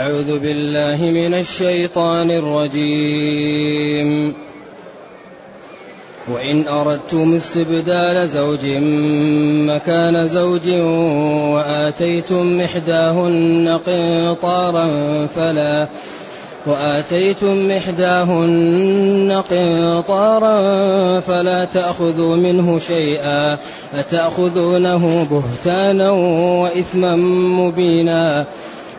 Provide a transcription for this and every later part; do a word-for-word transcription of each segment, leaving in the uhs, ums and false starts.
أعوذ بالله من الشيطان الرجيم. وإن أردتم استبدال زوج مكان زوج وآتيتم إحداهن قنطارا فلا وآتيتم إحداهن قنطارا فلا تأخذوا منه شيئا أتأخذونه بهتانا وإثما مبينا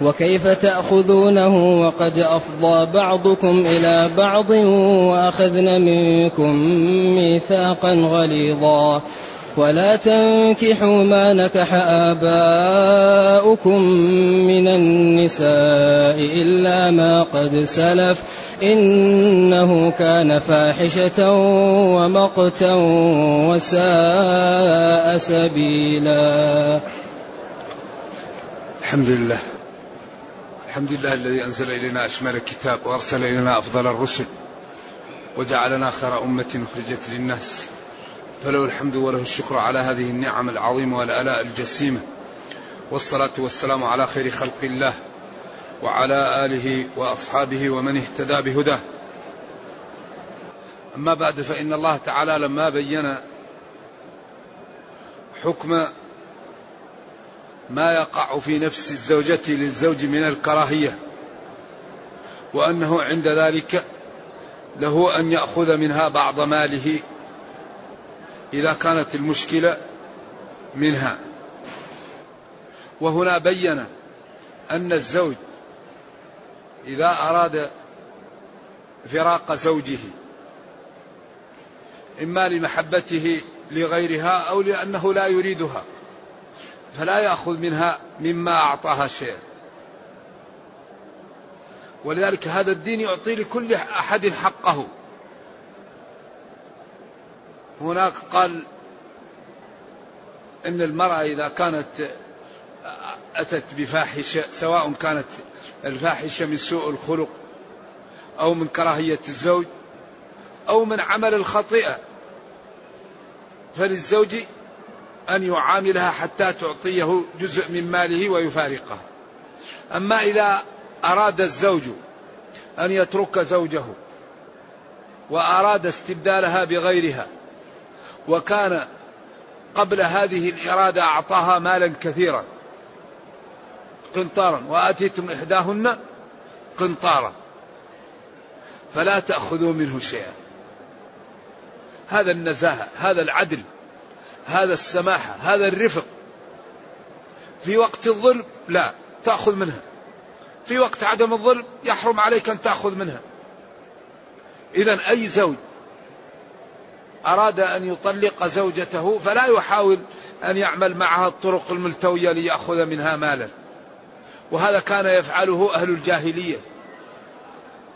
وكيف تأخذونه وقد أفضى بعضكم إلى بعض وأخذن منكم ميثاقا غليظا. ولا تنكحوا ما نكح آباؤكم من النساء إلا ما قد سلف إنه كان فاحشة ومقتا وساء سبيلا. الحمد لله الحمد لله الذي أنزل إلينا أشمل الكتاب وأرسل إلينا أفضل الرسل وجعلنا خير أمة أخرجت للناس، فله الحمد وله الشكر على هذه النعم العظيمة والآلاء الجسيمة، والصلاة والسلام على خير خلق الله وعلى آله وأصحابه ومن اهتدى بهداه. أما بعد، فإن الله تعالى لما بين حكم ما يقع في نفس الزوجة للزوج من الكراهية، وأنه عند ذلك له أن يأخذ منها بعض ماله إذا كانت المشكلة منها، وهنا بين أن الزوج إذا أراد فراق زوجه إما لمحبته لغيرها أو لأنه لا يريدها فلا يأخذ منها مما أعطاها شيئا. ولذلك هذا الدين يعطي لكل أحد حقه. هناك قال إن المرأة إذا كانت أتت بفاحشة، سواء كانت الفاحشة من سوء الخلق أو من كراهية الزوج أو من عمل الخطيئة، فللزوج أن يعاملها حتى تعطيه جزء من ماله ويفارقه. أما إذا أراد الزوج أن يترك زوجه وأراد استبدالها بغيرها، وكان قبل هذه الإرادة أعطاها مالا كثيرا قنطارا، وآتيتم إحداهن قنطارا فلا تأخذوا منه شيئا، هذا النزاهة، هذا العدل، هذا السماحة، هذا الرفق. في وقت الظلم لا تأخذ منها، في وقت عدم الظلم يحرم عليك أن تأخذ منها. إذن أي زوج أراد أن يطلق زوجته فلا يحاول أن يعمل معها الطرق الملتوية ليأخذ منها مالا، وهذا كان يفعله أهل الجاهلية.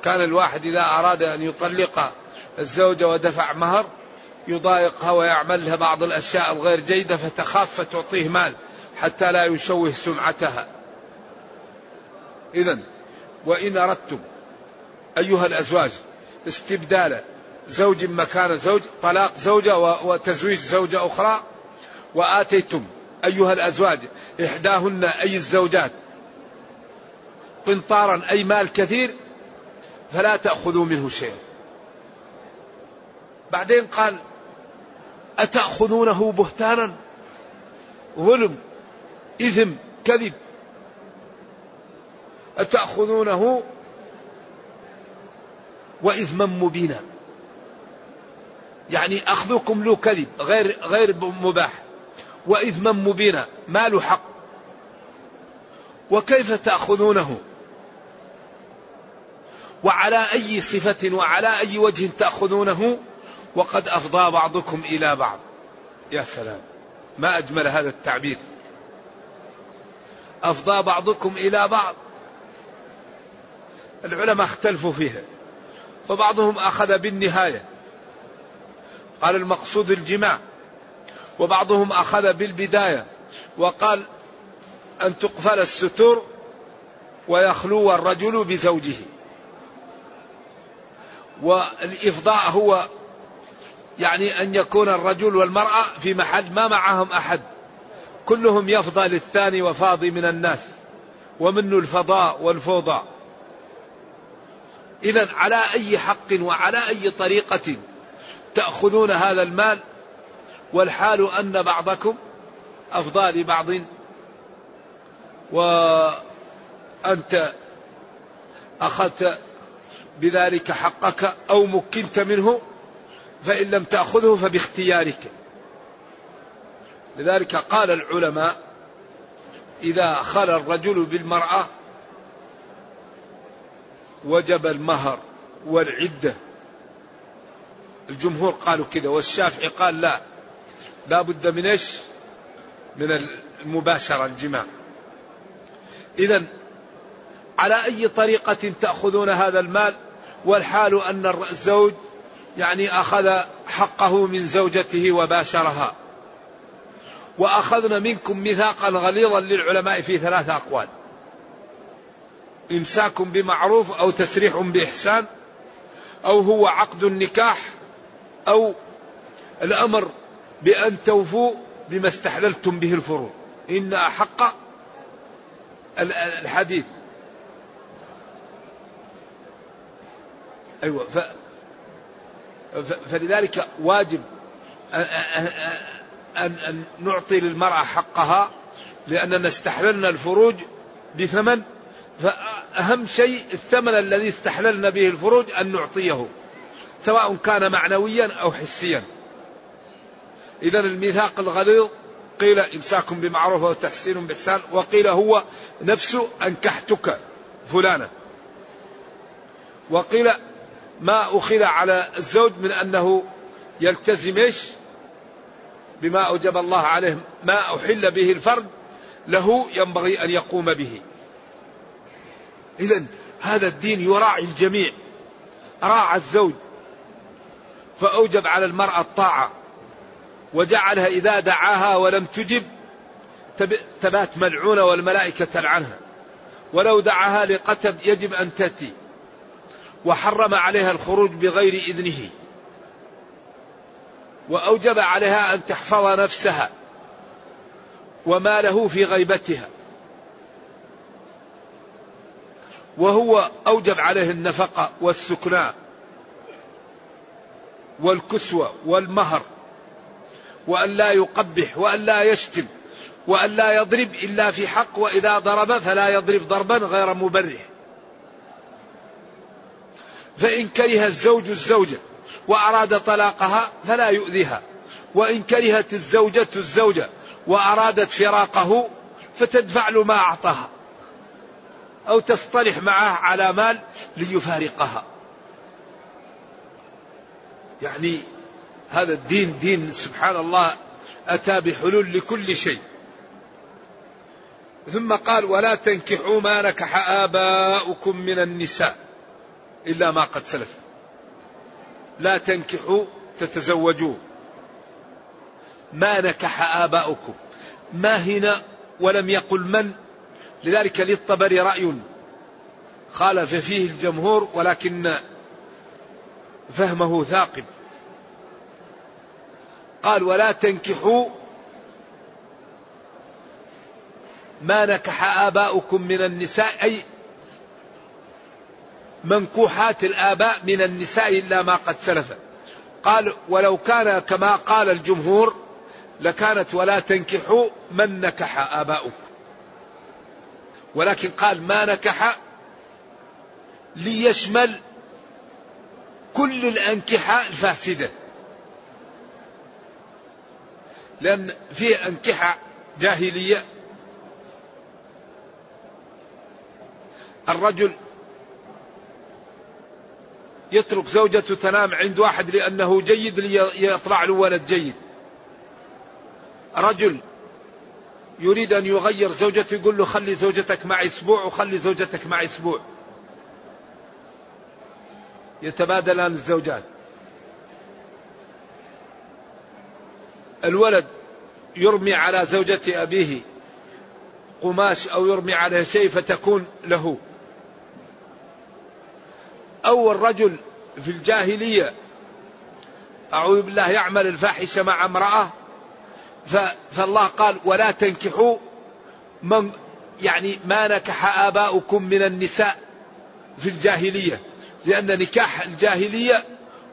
كان الواحد إذا أراد أن يطلق الزوجة ودفع مهر يضايقها ويعمل لها بعض الأشياء الغير جيدة فتخاف فتعطيه مال حتى لا يشوه سمعتها. إذن وإن أردتم أيها الأزواج استبدال زوج مكان زوج، طلاق زوجة وتزويج زوجة أخرى، وآتيتم أيها الأزواج إحداهن أي الزوجات قنطارا أي مال كثير فلا تأخذوا منه شيئا. بعدين قال أتأخذونه بهتانا، ظلم، إثم، كذب. أتأخذونه وإثما مبينا، يعني أخذكم له كذب غير غير مباح وإثما مبينا ما له حق. وكيف تأخذونه، وعلى أي صفة وعلى أي وجه تأخذونه وقد أفضى بعضكم إلى بعض. يا سلام، ما أجمل هذا التعبير، أفضى بعضكم إلى بعض. العلماء اختلفوا فيها، فبعضهم أخذ بالنهاية قال المقصود الجماع، وبعضهم أخذ بالبداية وقال أن تقفل الستور ويخلو الرجل بزوجه. والإفضاء هو يعني أن يكون الرجل والمرأة في محل ما معهم أحد، كلهم يفضى للثاني وفاضي من الناس، ومنه الفضاء والفوضى. إذن على أي حق وعلى أي طريقة تأخذون هذا المال؟ والحال أن بعضكم أفضى لبعض، وأنت أخذت بذلك حقك أو مكنت منه، فإن لم تأخذه فباختيارك. لذلك قال العلماء: إذا خلى الرجل بالمرأة وجب المهر والعدة. الجمهور قالوا كده، والشافعي قال لا، لا بد من إيش؟ من المباشرة، الجماع. إذن على أي طريقة تأخذون هذا المال؟ والحال أن الزوج يعني أخذ حقه من زوجته وباشرها. وأخذنا منكم ميثاقا غليظا للعلماء في ثلاث أقوال: إمساك بمعروف، أو تسريح بإحسان، أو هو عقد النكاح، أو الأمر بأن توفوا بما استحللتم به الفروض. إن أحق الحديث. أيوة ف... ف... فلذلك واجب أن... أن نعطي للمرأة حقها، لأننا استحللنا الفروج بثمن، فأهم شيء الثمن الذي استحللنا به الفروج أن نعطيه، سواء كان معنويا أو حسيا. إذا الميثاق الغليظ قيل إمساك بمعروف وتحسين بإحسان، وقيل هو نفسه أنكحتك فلانا، وقيل ما أخذ على الزوج من أنه يلتزمش بما أوجب الله عليه، ما أحل به الفرد له ينبغي أن يقوم به. إذن هذا الدين يراعي الجميع، راعى الزوج فأوجب على المرأة الطاعة، وجعلها إذا دعاها ولم تجب تبات ملعونة والملائكة تلعنها، ولو دعاها لقتب يجب أن تأتي، وحرم عليها الخروج بغير إذنه، وأوجب عليها أن تحفظ نفسها وماله في غيبتها، وهو أوجب عليه النفقة والسكناء والكسوة والمهر، وأن لا يقبح وأن لا يشتم وأن لا يضرب إلا في حق، وإذا ضرب فلا يضرب ضربا غير مبرح. فإن كره الزوج الزوجة وأراد طلاقها فلا يؤذيها، وإن كرهت الزوجة الزوجة وأرادت فراقه فتدفع له ما أعطاها، أو تصطلح معه على مال ليفارقها. يعني هذا الدين دين سبحان الله أتى بحلول لكل شيء. ثم قال: ولا تنكحوا ما نكح آباؤكم من النساء إلا ما قد سلف. لا تنكحوا تتزوجوا ما نكح آباؤكم، ما هنا ولم يقل من، لذلك للطبري رأي خالف فيه الجمهور، ولكن فهمه ثاقب. قال: ولا تنكحوا ما نكح آباؤكم من النساء، أي منكوحات الآباء من النساء إلا ما قد سلف. قال: ولو كان كما قال الجمهور لكانت ولا تنكحوا من نكح آباؤكم، ولكن قال ما نكح ليشمل كل الأنكحة الفاسدة، لأن فيه أنكحة جاهلية، الرجل يترك زوجته تنام عند واحد لأنه جيد ليطلع له ولد جيد، رجل يريد أن يغير زوجته يقول له خلي زوجتك معي أسبوع وخلي زوجتك معي أسبوع، يتبادلان الزوجات. الولد يرمي على زوجة أبيه قماش أو يرمي عليها شيء فتكون له. أو الرجل في الجاهلية أعوذ بالله يعمل الفاحشة مع امرأة، فالله قال ولا تنكحوا من يعني ما نكح آباؤكم من النساء في الجاهلية، لأن نكاح الجاهلية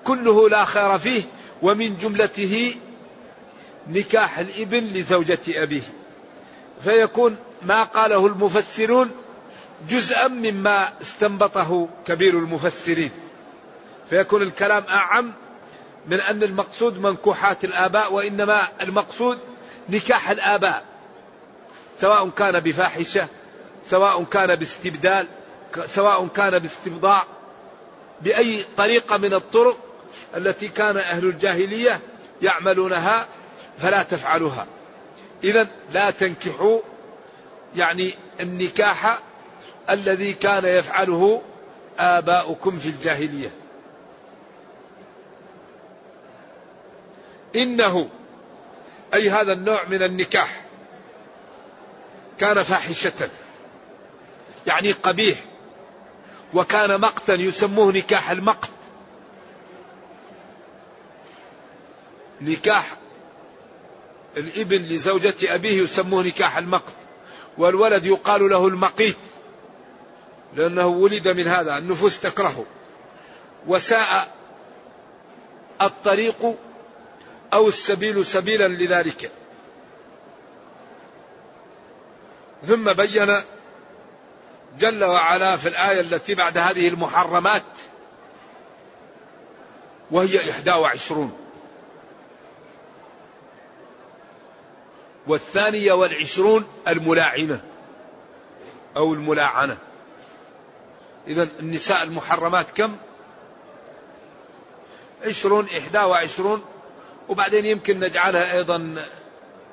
كله لا خير فيه، ومن جملته نكاح الابن لزوجة أبيه، فيكون ما قاله المفسرون جزءا مما استنبطه كبير المفسرين، فيكون الكلام أعم من أن المقصود منكوحات الآباء، وإنما المقصود نكاح الآباء، سواء كان بفاحشة، سواء كان باستبدال، سواء كان باستبضاع، بأي طريقة من الطرق التي كان أهل الجاهلية يعملونها فلا تفعلوها. إذن لا تنكحوا يعني النكاح الذي كان يفعله آباؤكم في الجاهلية. إنه أي هذا النوع من النكاح كان فاحشة يعني قبيح، وكان مقتا يسموه نكاح المقت، نكاح الابن لزوجة أبيه يسموه نكاح المقت، والولد يقال له المقيت لأنه ولد من هذا، النفوس تكرهه. وساء الطريق أو السبيل سبيلا لذلك. ثم بين جل وعلا في الآية التي بعد هذه المحرمات، وهي إحدى وعشرون، والثانية والعشرون الملاعنة أو الملاعنة. إذن النساء المحرمات كم؟ عشرون، إحدى وعشرون، وبعدين يمكن نجعلها أيضا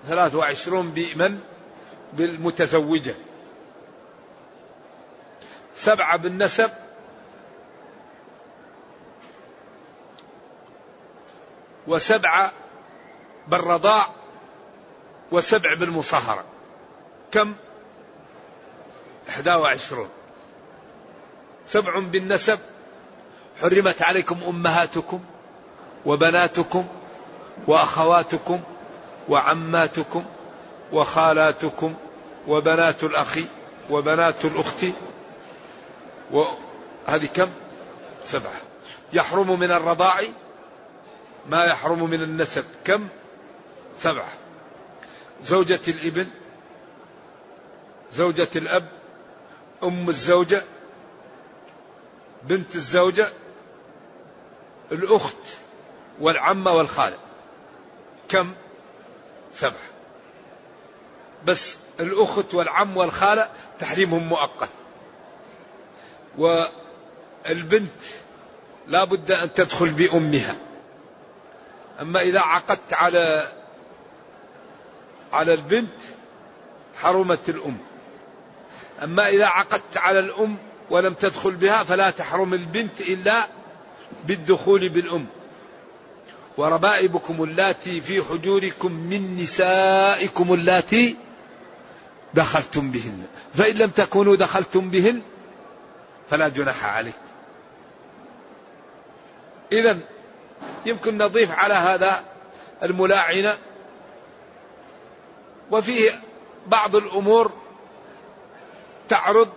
ثلاث وعشرون بمن؟ بالمتزوجة، سبعة بالنسب، وسبعة بالرضاع، وسبع بالمصاهرة، كم؟ إحدى وعشرون. سبع بالنسب، حرمت عليكم أمهاتكم وبناتكم وأخواتكم وعماتكم وخالاتكم وبنات الأخ وبنات الأخت، وهذه كم؟ سبعة. يحرم من الرضاع ما يحرم من النسب، كم؟ سبعة. زوجة الابن، زوجة الأب، أم الزوجة، بنت الزوجة، الأخت والعمة والخالة، كم؟ سبعة. بس الأخت والعم والخالة تحريمهم مؤقت، والبنت لا بد أن تدخل بأمها، أما إذا عقدت على على البنت حرمت الأم، أما إذا عقدت على الأم ولم تدخل بها فلا تحرم البنت إلا بالدخول بالأم. وربائبكم اللاتي في حجوركم من نسائكم اللاتي دخلتم بهن، فإن لم تكونوا دخلتم بهن فلا جناح عليكم. إذن يمكن نضيف على هذا الملاعنة، وفيه بعض الأمور تعرض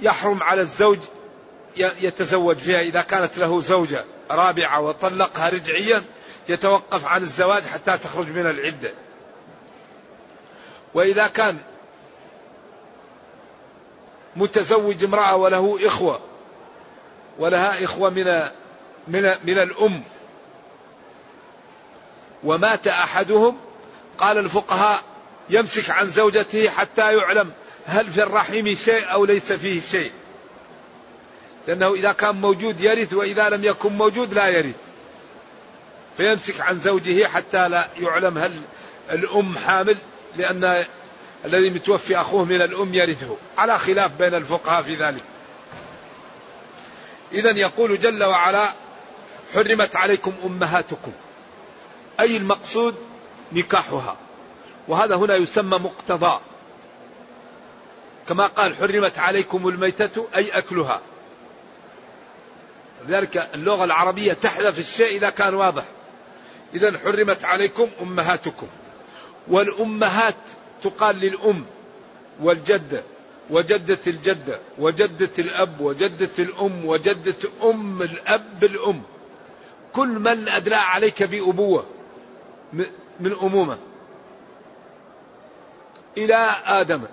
يحرم على الزوج يتزوج فيها، إذا كانت له زوجة رابعة وطلقها رجعيا يتوقف عن الزواج حتى تخرج من العدة، وإذا كان متزوج امرأة وله إخوة ولها إخوة من, من, من الأم ومات أحدهم، قال الفقهاء يمسك عن زوجته حتى يعلم هل في الرحم شيء أو ليس فيه شيء، لأنه إذا كان موجود يرث، وإذا لم يكن موجود لا يرث، فيمسك عن زوجه حتى لا يعلم هل الأم حامل، لأن الذي متوفي أخوه من الأم يرثه، على خلاف بين الفقهاء في ذلك. إذن يقول جل وعلا حرمت عليكم أمهاتكم، أي المقصود نكاحها، وهذا هنا يسمى مقتضى، كما قال حرمت عليكم الميتة أي أكلها، لذلك اللغة العربية تحذف الشيء إذا كان واضح. إذن حرمت عليكم أمهاتكم، والأمهات تقال للأم والجدة وجدة الجدة وجدة الأب وجدة الأم وجدة أم الأب الأم، كل من أدلى عليك بأبوة من أمومة إلى آدم.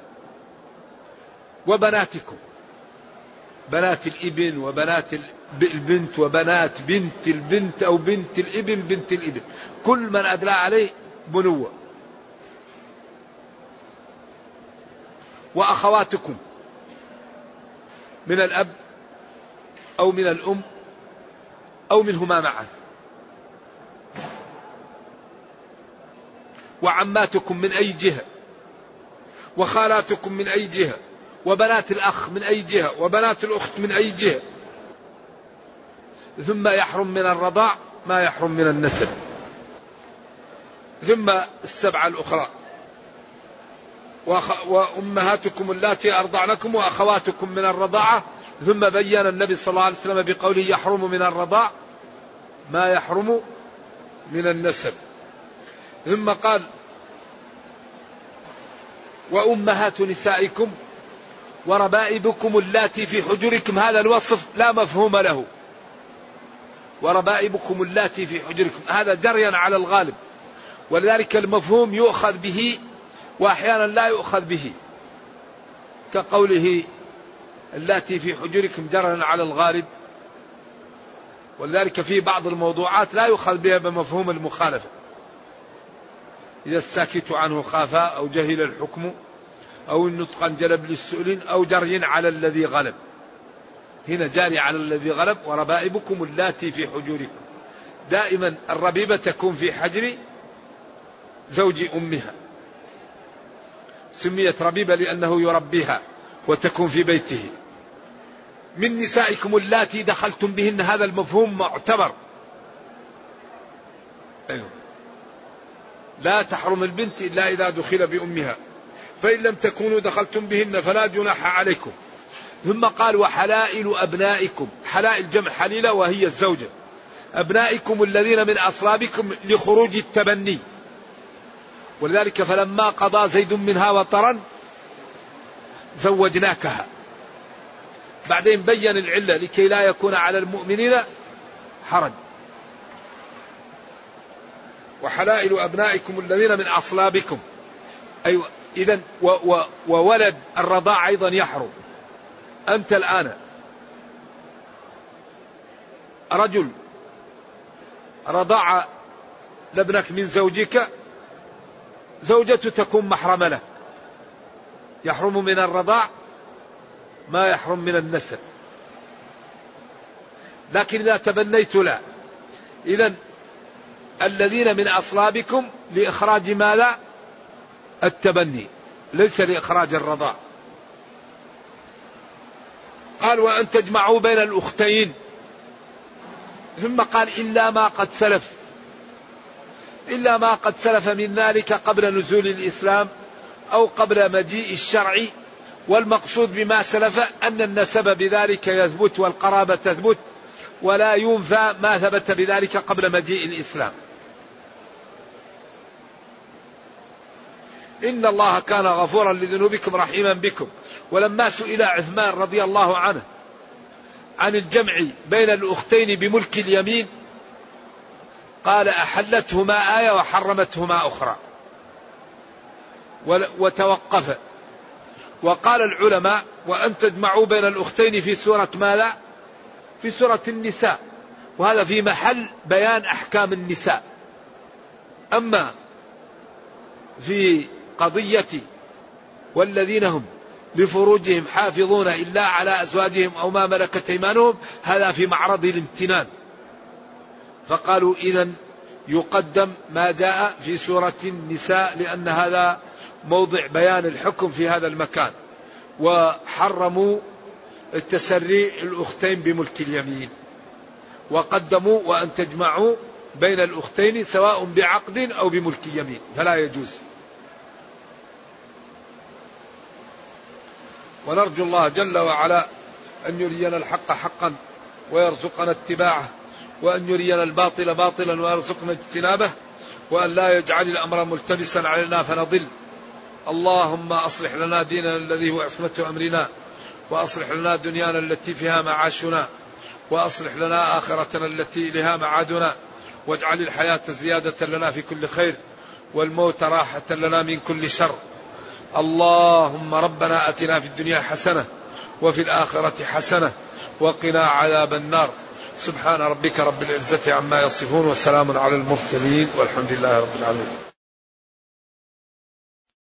وبناتكم، بنات الابن وبنات البنت وبنات بنت البنت أو بنت الابن بنت الابن، كل من أدلى عليه بنوة. وأخواتكم من الأب أو من الأم أو منهما معا. وعماتكم من أي جهة، وخالاتكم من أي جهة، وبنات الأخ من أي جهة، وبنات الأخت من أي جهة. ثم يحرم من الرضاع ما يحرم من النسب. ثم السبعة الأخرى: وأمهاتكم اللاتي أرضعنكم وأخواتكم من الرضاعة. ثم بيّن النبي صلى الله عليه وسلم بقوله: يحرم من الرضاع ما يحرم من النسب. ثم قال: وأمهات نسائكم وربائبكم اللاتي في حجركم. هذا الوصف لا مفهوم له، وربائبكم اللاتي في حجركم، هذا جريا على الغالب، ولذلك المفهوم يؤخذ به وأحيانا لا يؤخذ به، كقوله اللاتي في حجركم جرا على الغالب، ولذلك في بعض الموضوعات لا يؤخذ بها بمفهوم المخالفة، إذا الساكت عنه خافا أو جهل الحكم أو النطق انجلب للسؤل أو جري على الذي غلب. هنا جاري على الذي غلب. وربائبكم اللاتي في حجوركم، دائما الربيبة تكون في حجر زوج أمها، سميت ربيبة لأنه يربيها وتكون في بيته. من نسائكم اللاتي دخلتم بهن، هذا المفهوم معتبر. أيوه، لا تحرم البنت إلا إذا دخل بأمها، فإن لم تكونوا دخلتم بهن فلا جناح عليكم. ثم قال: وحلائل أبنائكم. حلائل جمع حليلة وهي الزوجة. أبنائكم الذين من أصلابكم لخروج التبني، ولذلك فلما قضى زيد منها وطرا زوجناكها. بعدين بين العلة لكي لا يكون على المؤمنين حرج. وحلائل أبنائكم الذين من أصلابكم، أيوة. إذن وولد الرضاع أيضا يحرم. أنت الآن رجل رضاع لابنك من زوجك، زوجته تكون محرم له، يحرم من الرضاع ما يحرم من النسب. لكن إذا تبنيت لا. إذن الذين من أصلابكم لإخراج ما لا التبني، ليس لإخراج الرضاع. قال: وأن تجمعوا بين الأختين. ثم قال: إلا ما قد سلف. إلا ما قد سلف من ذلك قبل نزول الإسلام أو قبل مجيء الشرع، والمقصود بما سلف أن النسب بذلك يثبت والقرابة تثبت، ولا ينفى ما ثبت بذلك قبل مجيء الإسلام. إن الله كان غفورا لذنوبكم رحيما بكم. ولما سئل عثمان رضي الله عنه عن الجمع بين الأختين بملك اليمين قال: أحلتهما آية وحرمتهما أخرى. وتوقف. وقال العلماء: وأن تجمعوا بين الأختين في سورة ما لا في سورة النساء، وهذا في محل بيان أحكام النساء. أما في قضية والذين هم لفروجهم حافظون إلا على أزواجهم أو ما ملكت أيمانهم، هذا في معرض الامتنان، فقالوا إذن يقدم ما جاء في سورة النساء، لأن هذا موضع بيان الحكم في هذا المكان. وحرموا التسري الأختين بملك اليمين، وقدموا وأن تجمعوا بين الأختين سواء بعقد أو بملك يمين، فلا يجوز. ونرجو الله جل وعلا أن يرينا الحق حقا ويرزقنا اتباعه، وأن يرينا الباطل باطلا ويرزقنا اجتنابه، وأن لا يجعل الأمر ملتبسا علينا فنضل. اللهم أصلح لنا ديننا الذي هو عصمة أمرنا، وأصلح لنا دنيانا التي فيها معاشنا، وأصلح لنا آخرتنا التي إليها معادنا، واجعل الحياة زيادة لنا في كل خير، والموت راحة لنا من كل شر. اللهم ربنا أتنا في الدنيا حسنة وفي الآخرة حسنة وقنا عذاب النار. سبحان ربك رب العزة عما يصفون، وسلام على المرسلين، والحمد لله رب العالمين.